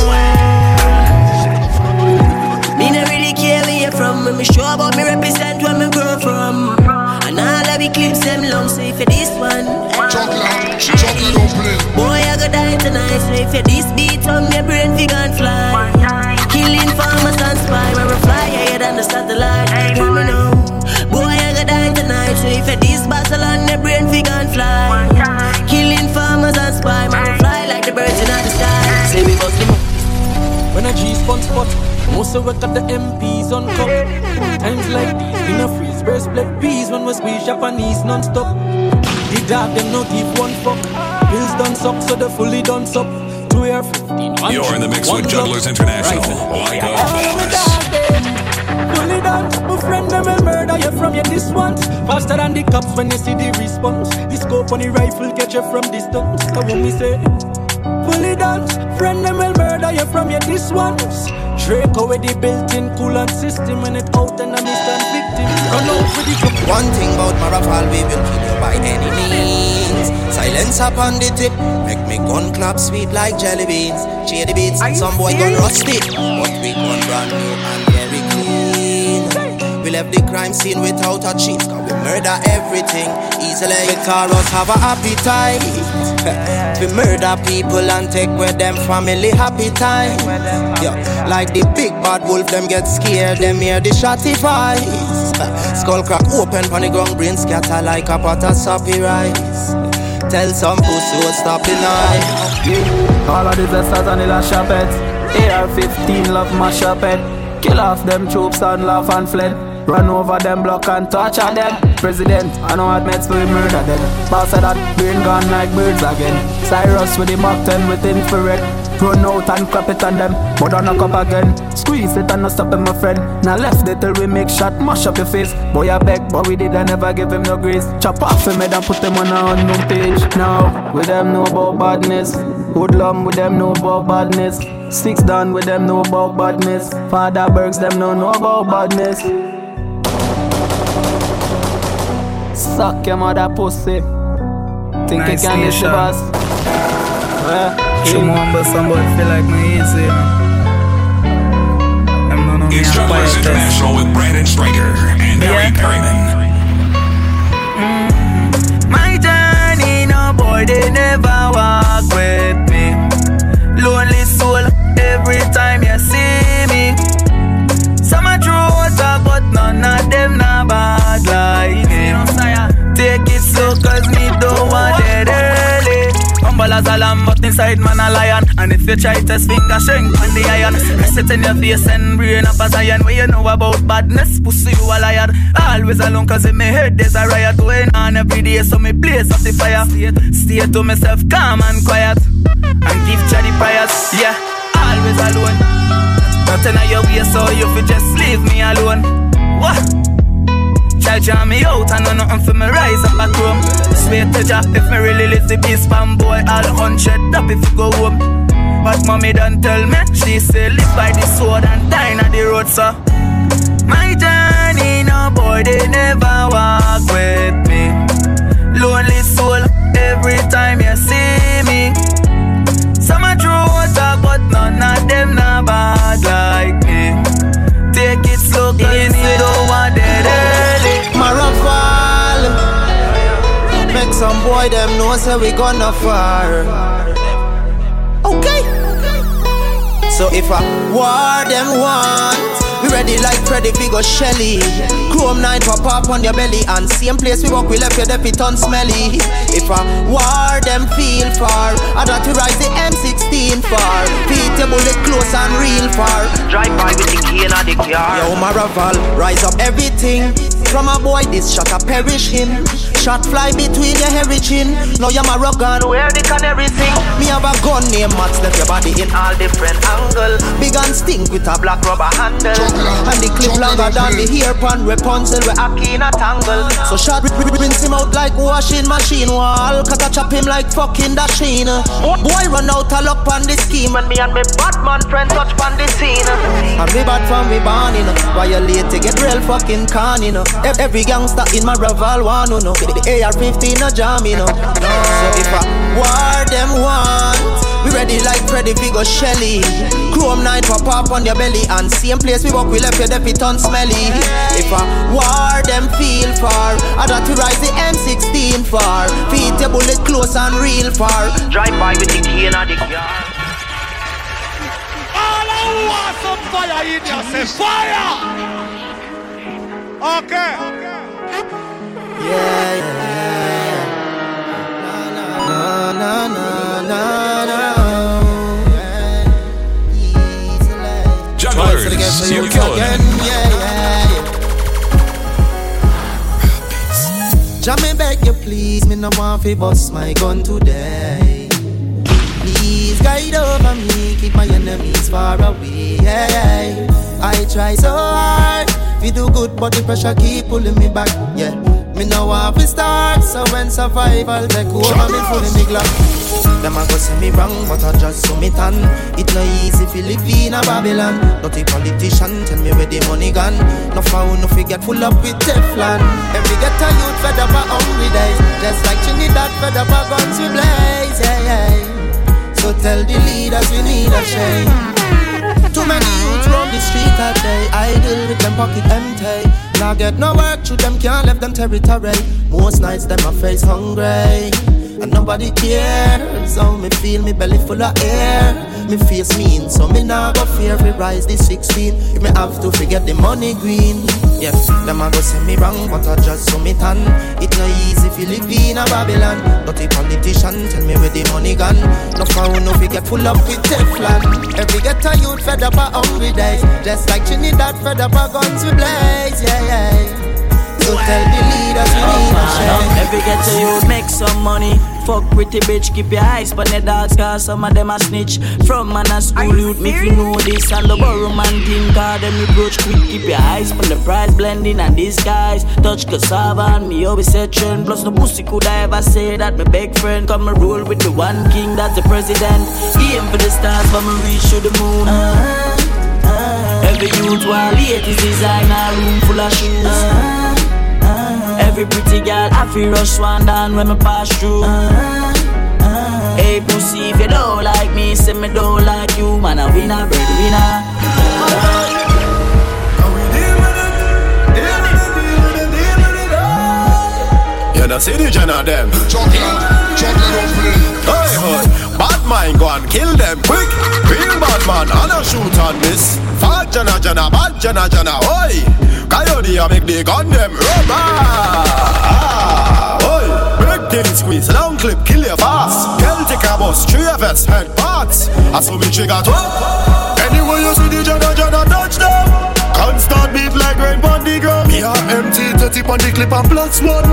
Me not really care where you're from. When me show about me represent where me grow from. And all of the clips them long, so if you this one chocolate don't play. Boy, I go die tonight, so if you this beat on me brain fi gone fly. Killing farmers and spy, where we fly higher than the satellite. You know, boy, I go die tonight, so if you this battle on me brain fi gone fly. Killing farmers and spy, where we fly like the birds in the sky. Say we bust them up when a G-spot spot. Most of work at the MPs on cup. Times like these, in a freeze, burst black peas when we squeeze Japanese non-stop. The dog them not give one fuck. Bills done suck, so they fully done suck. 2 year 15. You're in the mix with Jugglers International. Right. Like a boss. Fully done, my friend, them will murder you from your distance. Faster than the cops when you see the response. The scope on the rifle get you from distance. That's what me say. Fully done, friend, them will murder you from your distance. Drake already built-in coolant system and it out and I'm instant victim. Run out with the cup. One thing about my rifle, we will kill you by any means. Silence upon the tip, make me gun clap sweet like jelly beans. Shady beats, some boy gun rusty, but we gun brand new and very clean. We left the crime scene without a cheat, cause we murder everything easily. We Carlos have a appetite. We murder people and take with them family happy time. Yeah. Like the big bad wolf, them get scared, them hear the shotty voice. Skull crack open, panic ground, brain scatter like a pot of soppy rice. Tell some pussy what's stop the night. All of the zesters and the lash up it. AR-15 love mash up it. Kill off them troops and laugh and fled. Run over them, block and torture them. President, I know what meds for murder them. Boss of that brain gone like birds again. Cyrus with the Mach 10 with infrared. Run out and clap it on them, but on a cup again. Squeeze it and no stop it, my friend. Now left it till we make shot, mash up your face. Boy I beg, but we did I never give him no grace. Chop off him head and put him on a unknown page. Now, with them know about badness. Hoodlum with them know about badness. Six down with them know about badness. Father Bergs them know about badness. Suck your mother pussy. Think nice you can miss the bus. Someone but somebody feel like me easy. It's Jugglers International with Brandon Stryker and Barry Perryman. My journey, no boy, they never walk with me. Lonely soul, every time you see me. Some are true, but none of them are bad like me. Take it slow, cause me don't want it early. I'm cold as a lamb, but inside man a lion. And if you try test finger shrink on the iron, press it in your face and brain up as iron. What you know about badness, pussy you a liar. Always alone cause in my head there's a riot going on every day, so me place up the fire. Stay to myself calm and quiet, and give charity prayers, yeah. Always alone, nothing on your way, so you fi just leave me alone. What? I jam me out and no nothing for me rise up back home. Swear to Jack if me really live the beast, spam boy all 100 up if you go home. But mommy don't tell me, she say live by the sword and die on the road, so my journey no boy they never walk with me. Lonely soul every time you see me. Some are true talk but none of them not bad like me. Take it slow cause you don't want dead. Maraval, make some boy them know say we gonna far. Okay. So if a war them want, we ready like Freddy Vigo Shelly. Chrome 9 pop up on your belly, and same place we walk we left your deputy on smelly. If a war them feel far, I got to rise the M16 far. Beat your bullet close and real far. Drive by with the key in the car. Yo Maraval, rise up everything. From a boy, this shot a perish him. Shot fly between your hairy chin. Now you're my rock gun, where they can everything. Me have a gun named Max, left your body in all different angle. Big and stink with a black rubber handle. And the clip longer than the hairpin. Rapunzel with a key in a tangle. So shot rinse him out like washing machine wall. Cause I chop him like fucking Dashin. Boy run out a lock on the scheme. And me and my Batman friend touch on the scene. And me bad from me born in. Why you late to get real fucking con in. Every gangster in my rival one, no. The AR-15 no jamming, no. So if I war them want, we ready like Freddy Vigo Shelly. Chrome 9 pop up on your belly, and same place we walk we left your deputy on smelly. If I war them feel far, I got to rise the M16 far. Feet your bullet close and real far. Drive by with the key in the car. All I want some fire in yourself. Fire! Okay. Yeah. No. Jugglers, you're again. Yeah. Jammin' back, you please. Me no want fi bust my gun today. Please guide over me, keep my enemies far away. Yeah. I try so hard. We do good, but the pressure keep pulling me back. Yeah, me know how we start. So when survival take over, me pulling me Glock. Them a go say me wrong, but I just so me tan. It no easy fi live in a Babylon. Not a politician tell me where the money gone. No found, no fi get full up with Teflon. Every ghetto youth fed up a hungry days, just like Trinidad fed up a guns we blaze. Yeah. So tell the leaders we need a change. Too many youths roam the street all day, idle with them pocket empty. Now get no work, shoot them can't leave them territory. Most nights them a face hungry, and nobody cares. So me feel me belly full of air, me face mean, so me now go fear we rise the 16. If me have to forget the money green. Yeah, them a go say me wrong, but I just so me tan. It no easy if you live in a Babylon. Not a politician, tell me where the money gone. No found, no fi get full up with Teflon. Every ghetto youth fed up a hungry days, just like Trinidad fed up a guns we blaze. Yeah. So tell the leaders we need a share. Every ghetto youth make some money. Fuck pretty bitch, keep your eyes on the dogs, cause some of them a snitch. From man a school youth, make you know this. And the borrow man team, cause them reproach quick. Keep your eyes on the price, blending and disguise. Touch cassava and me always say trend. Plus no pussy could I ever say that my big friend. Come and roll with the one king, that's the president. Aim for the stars, but me reach to the moon. Every youth while late is designer, room full of shoes. Every pretty girl, I feel rush one down when I pass through. Hey pussy, if you don't like me, say me don't like you. Man, I winner, bread winner. Yeah, that's it, you know them. Hey, Batman, go and kill them quick. Real Batman, and I shoot on this. Fat Jana, bad Jana, oi. Coyote a make the gun them rubber. Break things, squeeze, long clip, kill you fast. Celtic a vest, head parts. I saw me trigger top. Anyway, you see the Jana touch them. Constant beat like rain on the ground. Me are empty, 30 on the clip and plus one.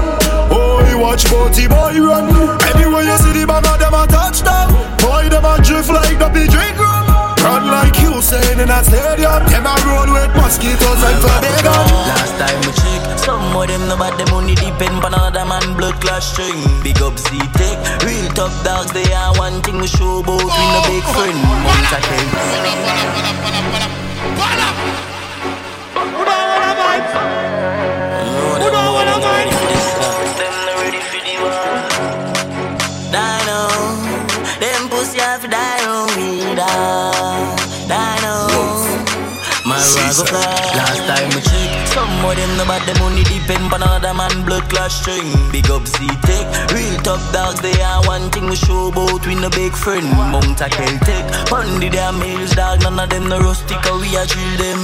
Oh, you watch 40 boy run. Anyway, you see the bag of them a touchdown. Boy, them a drift like the big drink room. Run like Usain in a stadium. Them a roll with mosquitoes and Tobago. Last time we check, some of them no bad, them only depend on another man blood clash string. Big up Z-Tech, real top dogs. They are one thing we show both in the big friend. Once again. Who don't wanna fight? Them not ready for the war. Dino, them pussy have dino me down. Last time we check, some of them no bad, them only depend on another man blood clash string. Big up Z-Tech, real top dogs. They are one thing we show both with no big friend. Mount a Celtic, on the damn hills dog. None of them no rustic, we a drill them.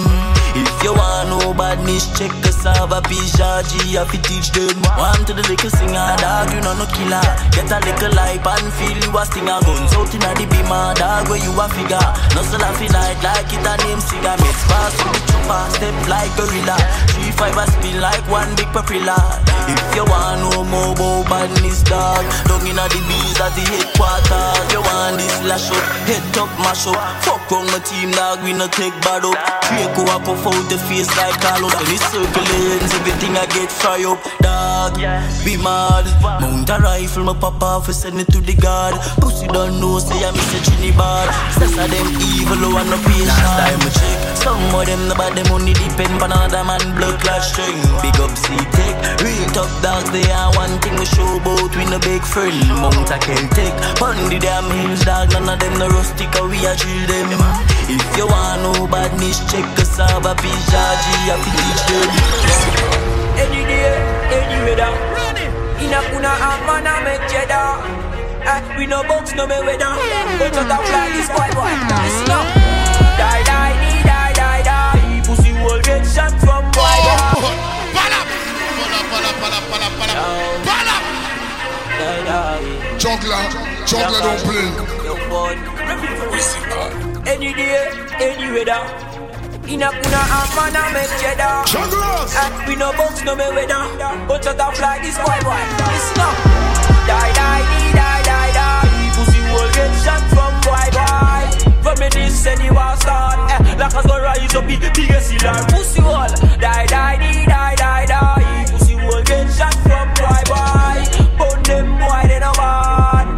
If you want no badness, check the Sava P.J.G. If you teach them. One to the little singer dog, you know no killer. Get a little life and feel you a stinger. Guns out in the beamer dog where you a figure. No so laughing like it a name cigar. Mix fast with the chopper, step like gorilla. 3-5 a spin like one big papilla. If you want no more about badness dog, don't in the bees at the headquarters. You want this lash up, head top mash up. Fuck wrong my team dog, we no take bad up. Drake go up off out the face like Carlos. And it's circling, everything I get fry up. Dog, be mad. Mount a rifle, my papa for send it to the guard. Pussy don't know, say I miss a Trinidad. Says of them evil, oh and no patient. Last time I check, some of them no bad, them only depend on another man blood clash string. Big up Z-Tech, real top dogs. They are one thing we show both with no big friend. Mount a Celtic, on the damn hills dog. None of them no rustic, we a drill them. If you want no badness, check us out. P.J.G. I feel each day. Any day, any weather. In a puna and man I make cheddar. We no box, no me weather. But you don't fly this boy, boy. Listen up. Die, die, die, die, die, die. Pussy will get shot from boy, boy. Bala, bala, bala, bala, bala, bala. Bala. Die, die. Juggler don't play. We see God. Any day, any weather. In a puna and man I make cheddar. Jugglers! We no box, no me weather. But you don't fly this boy, boy. Listen up. Die, die, die, die, die, die. Pussy will get shot from boy, boy. From me this and you are start. Like us gonna rise up in the biggest killer. Pussy wall. Die, die, die, die, die, die. Pussy will get shot from boy, boy. But them boy, they no bad.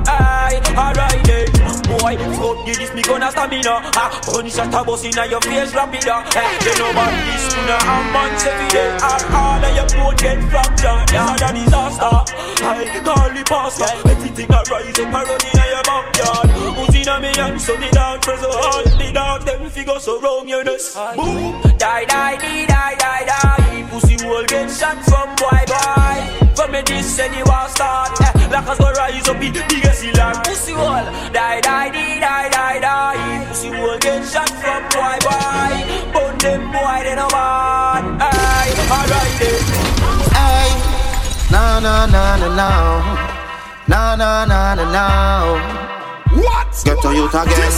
Alright then. Boy, fuck you, this me gonna stamina. Punch a tabos in your face rapida. They know about this tuna and man's every day. All of your boat get fractured. They had a disaster. I call the pastor. Everything that rise up and run in your backyard. Who's in a million, so the dog press a heart. The dog, them figure so wrong, you know. Boom! Die, die, die, die, die, die. Pussy will get shot from boy, boy. From me this and you are start. Like us go rise up in the biggest hill and pussy wall. Die, die, die, die, die, die. Pussy will get shot from boy, boy. But them boy, they no bad. Aye, alright then. Aye. No, no, no, no, no. No, no, no, no, no. What? Get to youth again.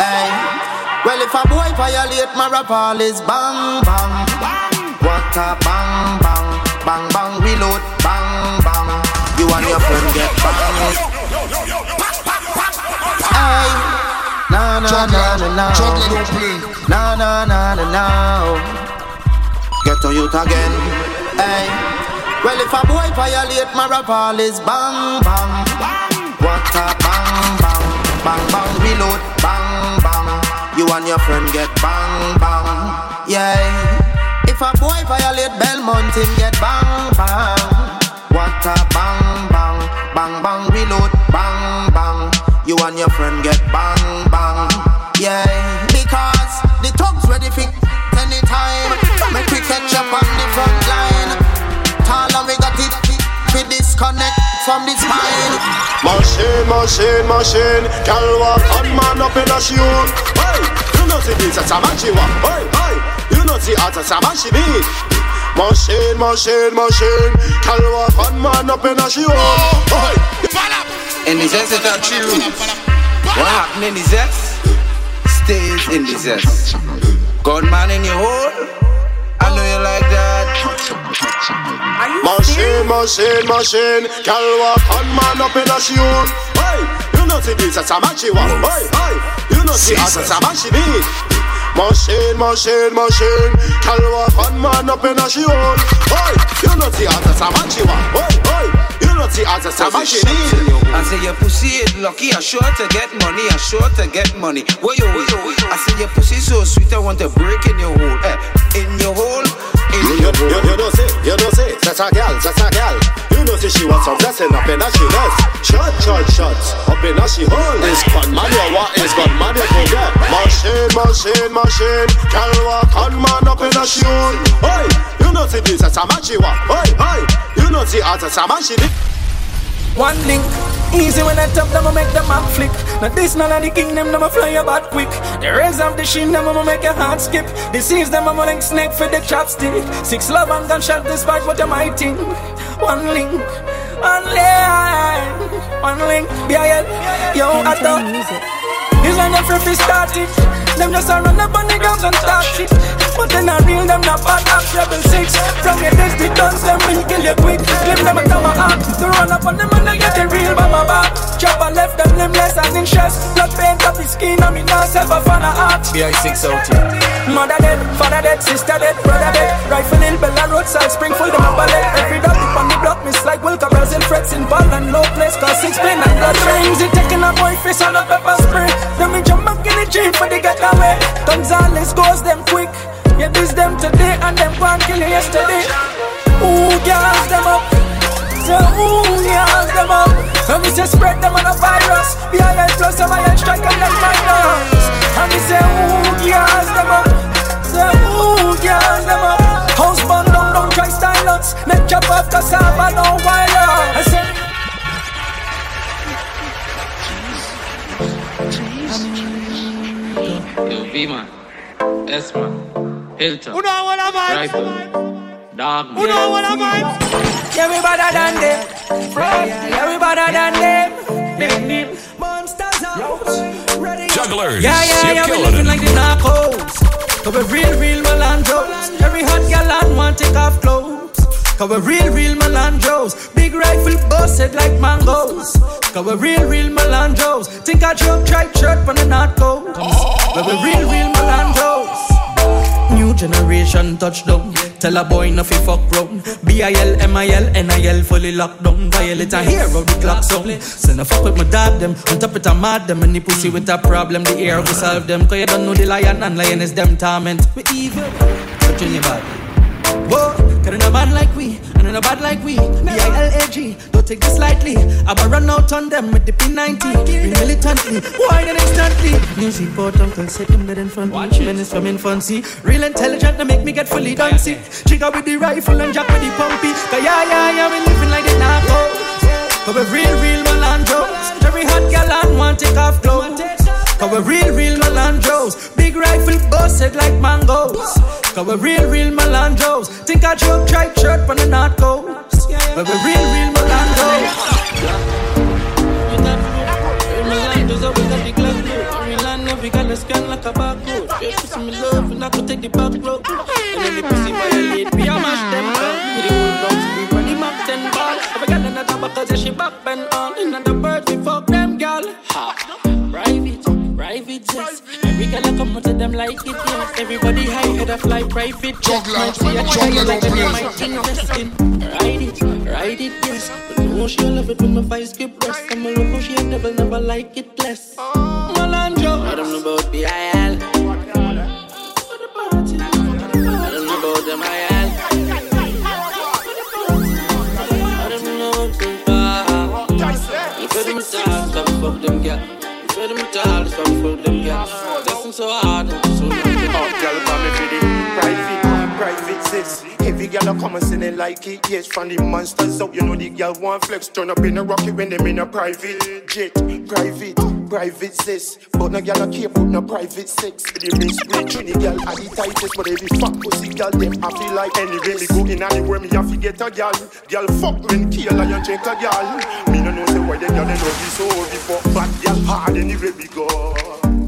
Aye. Well, if a boy violate my rap, all is bang, bang, bang. What a bang, bang. Bang, bang, reload. Bang, bang. You and your friend get bang. Na na na na na. Na na na na na. Get to youth again. Hey. Well, if a boy violate my rap, all is bang bang. What a bang bang. Bang bang reload. Bang bang. You and your friend get bang bang. Yeah. If a boy violate Belmont, him get bang bang. What a bang bang. Bang bang reload. Bang bang. You and your friend get bang, bang. Yeah, because the thugs ready for anytime. Make we catch up on the front line. Tall and we got it. We disconnect from the spine. Machine, machine, machine. Girl walk on man up in a shoe. Hey, you know see this as a man she walk. Hey, hey, you know see as a man she be. Machine, machine, machine. Girl walk on man up in a shoe. Hey, you fall up. And it's just a truth. What happened in the zest stays in the zest. God man in your hole, I know you like that. Machine, machine, machine. Girl walk on man up in a shoe. Hey, you know see this as a man she walk. Hey, hey, you know see as a man she be. Machine, machine, machine. Girl walk on man up in a shoe. Hey, you know see as a man she walk. Hey, hey. As a I say your pussy is lucky, I'm sure to get money, I'm sure to get money. Where you is? I say your pussy so sweet, I want to break in your hole. In your hole, in your hole. You don't say, that's a girl You don't say she wants some dressing up in her she does. Shut, shut, shut, up in her she hole. It's gone man, you want, it's gone man, you forget. Machine, machine, machine. Girl walk on man up in her she hole. Hey, you don't see this, that's a man she want. Hey, hey, you don't see that's a man she did. One link, easy when I tap them, I make them up flick. Now this none of the kingdom, them I fly about quick. The rays of the sheen, them I make your heart skip. This is them, I'm a link snake for the chopstick. Six love and gunshot, despite what am I think. One link, one link, one link, yeah. Yo, I thought this when the free started. Them just a run up on the guns and start it. But then I real them not part of Rebel 6. From your days the guns, them will kill you quick. Limb them a come up, to run up on them and they get the real by my back. Chop and left them limbless and in chest. Blood paint up his skin and me now self a fan of art. BI6 out here. Mother dead, father dead, sister dead, brother dead. Rifle in Bella roadside, spring full them a ballet. Every dog dip on the block, miss like Wilka Brazil frets in ball and low place. Cause six plane and blood rings. He taking a boy face on a pepper spray. Then we jump back in the gym for the getaway. Gonzales goes them quick. Yeah, this them today and them one kill yesterday. Ooh, girls them up. So ooh, girls them up. And we say spread them on a virus. BII plus a iron strike and them minus. And we say ooh, girls them up. So ooh, girls them up. Housebound down, don't try silence. Make chop off cassava, no wire. I say Yo, V-Man, S-Man Hilton, who don't wanna vibe? Dog, who don't wanna vibe? Yeah, we better than them. Yeah, we better than them. Monsters out, ready. Jugglers, yeah, we living like the narcos. Cause we're real Melandros. Every hot gal and want take off clothes. Cause we're real Melandros. Big rifle busted like mangoes. Cause we're real Melandros. Think I drop tripe shirt from the North Coast. But we're real Melandros. New generation touchdown. Tell a boy no fi fuck round. BIL, MIL, NIL fully locked down. Violate a hero the clock sound. Send a fuck with my dad them. On top it a mad them. Any pussy with a problem the air will solve them. Cause you don't know the lion and lion is them torment. We evil. Touching your body. Whoa. Cause no bad like we. And no bad like we. BILAG. Don't take this lightly. I will run out on them with the P90. We militantly. Why then instantly? Music port out and set them dead in front. Men is from infancy. Real intelligent to make me get fully dancing. Chica with the rifle and Jack with the pumpy. Cause yeah, we living like the narcos. Cause we're real Melandros. Every hot gal and want take off clothes. Cause we're real Melandros. Big rifle busted like mangoes. Cause we're real Melandros. Think I joke, try shirt from the North Coast. But we're real Melandros. We got a scan like a barcode. Just pussy me love and I could take the back road. And then the pussy violate me, I mash them up. With the old dogs, we run him up 10 ball. If I got another back, cause she back bend on. Another bird, we fuck them, girl. Ha! Private jets. Every girl I come out to them like it, yes. Everybody high, head a fly private jets. Might see a child like them, you might think resting. Ride it, yes. But no, she'll love it when my vice get pressed. I'm a local, she a devil, never like it less. Malandro. I don't know about the IL. I don't know about them IL. I don't know too far. You couldn't stop, fuck them girl. Them tall, some for them girls. That's so hard, so hard. Oh, girl, come and feed it. Private sis. Every girl come and sing it like it. Yes, from the monsters out, you know the girl want flex. Turn up in a rocket when them in a private jet. Private. private sis, but no girl no care about no private sex. They miss rich, any girl at the tightest, but every fat pussy girl them happy like anyway. Me go in anywhere, me have to get a girl. Girl fuck men kill like you check a girl. Me no know say why the girl they love me so before, but girl hard anyway we go.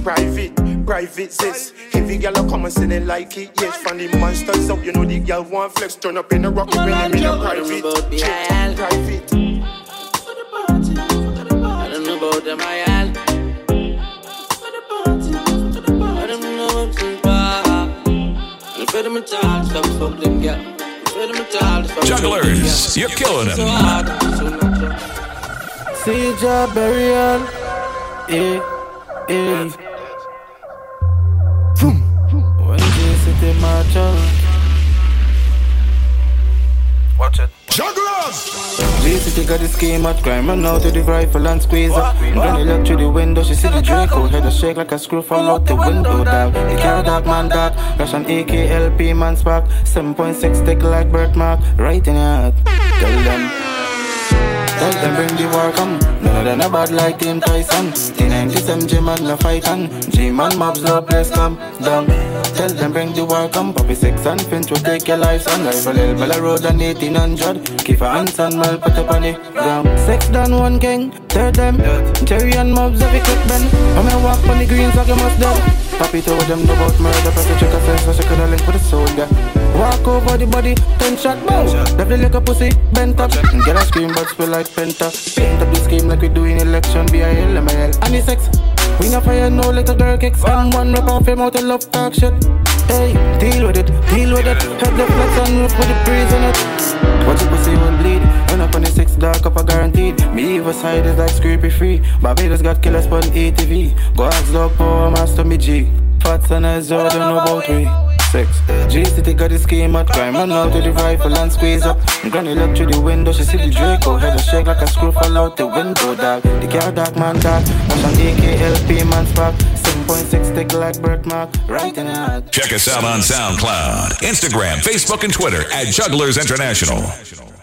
Private sis, heavy girl a come and say they like it. Yes, from the monsters up, you know the girl want flex. Turn up in a rocket when I'm in a private. Check, private. Them I had. I don't know too far. You better me talk, stop fucking girl. Jugglers, you're killing it. See your burial. When you sit in my jungle. Watch it. Jugglers! Basically got the scheme at crime, run out to the rifle and squeeze up. Running look through the window, she see the Draco. Head a shake like a screw fall out the window, dog. They carry that man dark, rush an AKLP man's back. 7.6 tick like birthmark, right in your heart. Tell them bring the war come. None of them a bad like Tim Tyson. T97 G-man no fight on. G-man mobs no place come down. Tell them bring the war come. Poppy 6 and Finch will take your life son. Life a little bella road and 1800. Keep a hands and melt put up on the ground. 6 down one gang, tell them Cherry and mobs every quick bend. When I walk on the greens like I must die. Poppy told them no bout murder. Poppy check a sense where she could have linked with a soldier. Walk over the body, 10 shot bow. Left the liquor pussy, bent up. Get a scream but spill like Penta. Paint up this game like we do in election. B-I-L-M-I-L. And the sex. We no fire, no little girl kicks. And one rap off him out of love talk shit. Hey, deal with it. Head the flex and roof with the breeze on it. Watch the pussy will bleed. Run up on the 6 dark up a guaranteed. Me evil side is like scrapey free. Barbados got killers on ATV. Go ask dog power master me G. Fats and I don't know about me. G-City got the scheme at crime. Run out to the rifle and squeeze up. Granny look through the window, she see the Draco. Head a shake like a screw fall out the window, dog. The car dark man dark. Watch an AKLP man's back. 7.6 tick like birthmark, right in the heart. Check us out on SoundCloud, Instagram, Facebook, and Twitter at Jugglers International.